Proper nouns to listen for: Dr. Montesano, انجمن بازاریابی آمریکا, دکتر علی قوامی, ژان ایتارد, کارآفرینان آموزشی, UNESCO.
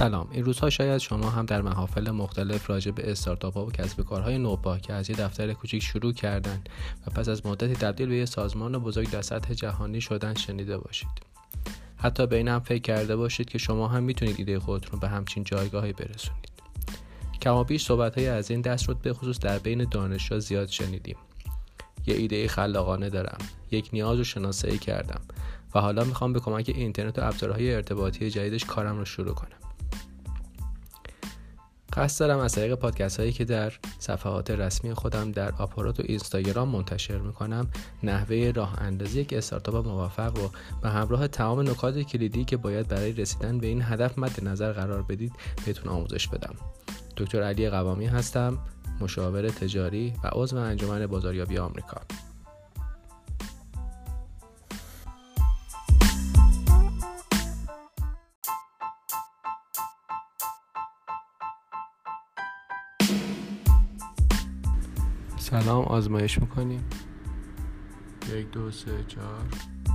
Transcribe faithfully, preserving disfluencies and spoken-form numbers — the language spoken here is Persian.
سلام، این روزها شاید شما هم در محافل مختلف راجع به استارتاپ‌ها و کسب کارهای نوپا که از یه دفتر کوچک شروع کردن و پس از مدتی تبدیل به یه سازمان بزرگ در سطح جهانی شدن شنیده باشید. حتی به این هم فکر کرده باشید که شما هم میتونید ایده خودتون به همچین جایگاهی برسونید. کمابیش صحبت‌های از این دست رو به خصوص در بین دانشجو زیاد شنیدیم. یه ایده خلاقانه دارم، یک نیاز رو شناسایی کردم و حالا میخوام به کمک اینترنت و ابزارهای ارتباطی جدیدش کارم رو شروع کنم. قصد دارم از طریق پادکست هایی که در صفحات رسمی خودم در آپارات و اینستاگرام منتشر میکنم نحوه راه اندازی یک استارتاپ موفق و به همراه تمام نکات کلیدی که باید برای رسیدن به این هدف مد نظر قرار بدید بهتون آموزش بدم. دکتر علی قوامی هستم، مشاور تجاری و عضو انجمن بازاریابی آمریکا. سلام، آزمایش میکنیم. یک دو سه چهار